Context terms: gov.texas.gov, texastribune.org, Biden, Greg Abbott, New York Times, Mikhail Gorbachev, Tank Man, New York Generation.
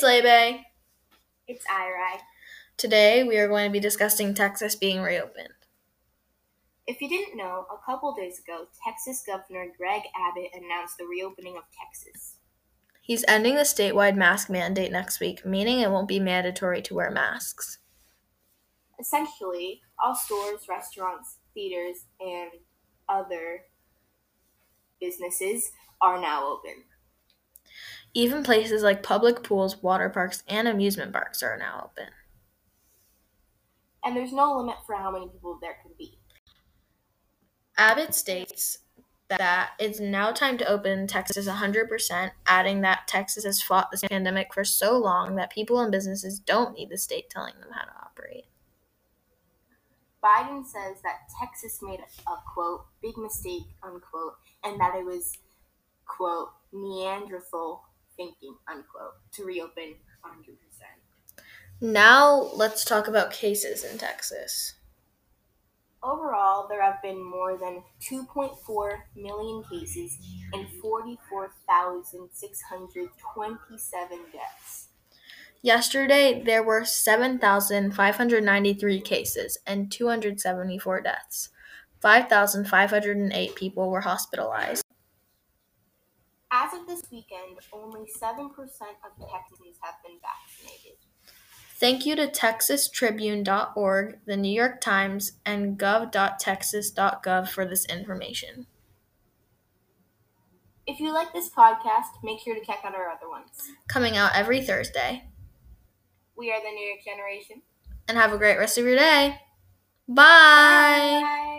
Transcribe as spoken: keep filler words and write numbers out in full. It's Lebe. It's Irai. Today we are going to be discussing Texas being reopened. If you didn't know, a couple days ago, Texas Governor Greg Abbott announced the reopening of Texas. He's ending the statewide mask mandate next week, meaning it won't be mandatory to wear masks. Essentially, all stores, restaurants, theaters, and other businesses are now open. Even places like public pools, water parks, and amusement parks are now open. And there's no limit for how many people there can be. Abbott states that it's now time to open Texas one hundred percent, adding that Texas has fought this pandemic for so long that people and businesses don't need the state telling them how to operate. Biden says that Texas made a, a, quote, big mistake, unquote, and that it was, quote, Neanderthal thinking, unquote, to reopen one hundred percent. Now let's talk about cases in Texas. Overall, there have been more than two point four million cases and forty-four thousand six hundred twenty-seven deaths. Yesterday, there were seven thousand five hundred ninety-three cases and two hundred seventy-four deaths. five thousand five hundred eight people were hospitalized. As of this weekend, only seven percent of Texans have been vaccinated. Thank you to texas tribune dot org, the New York Times, and gov dot texas dot gov for this information. If you like this podcast, make sure to check out our other ones. Coming out every Thursday. We are the New York Generation. And have a great rest of your day. Bye!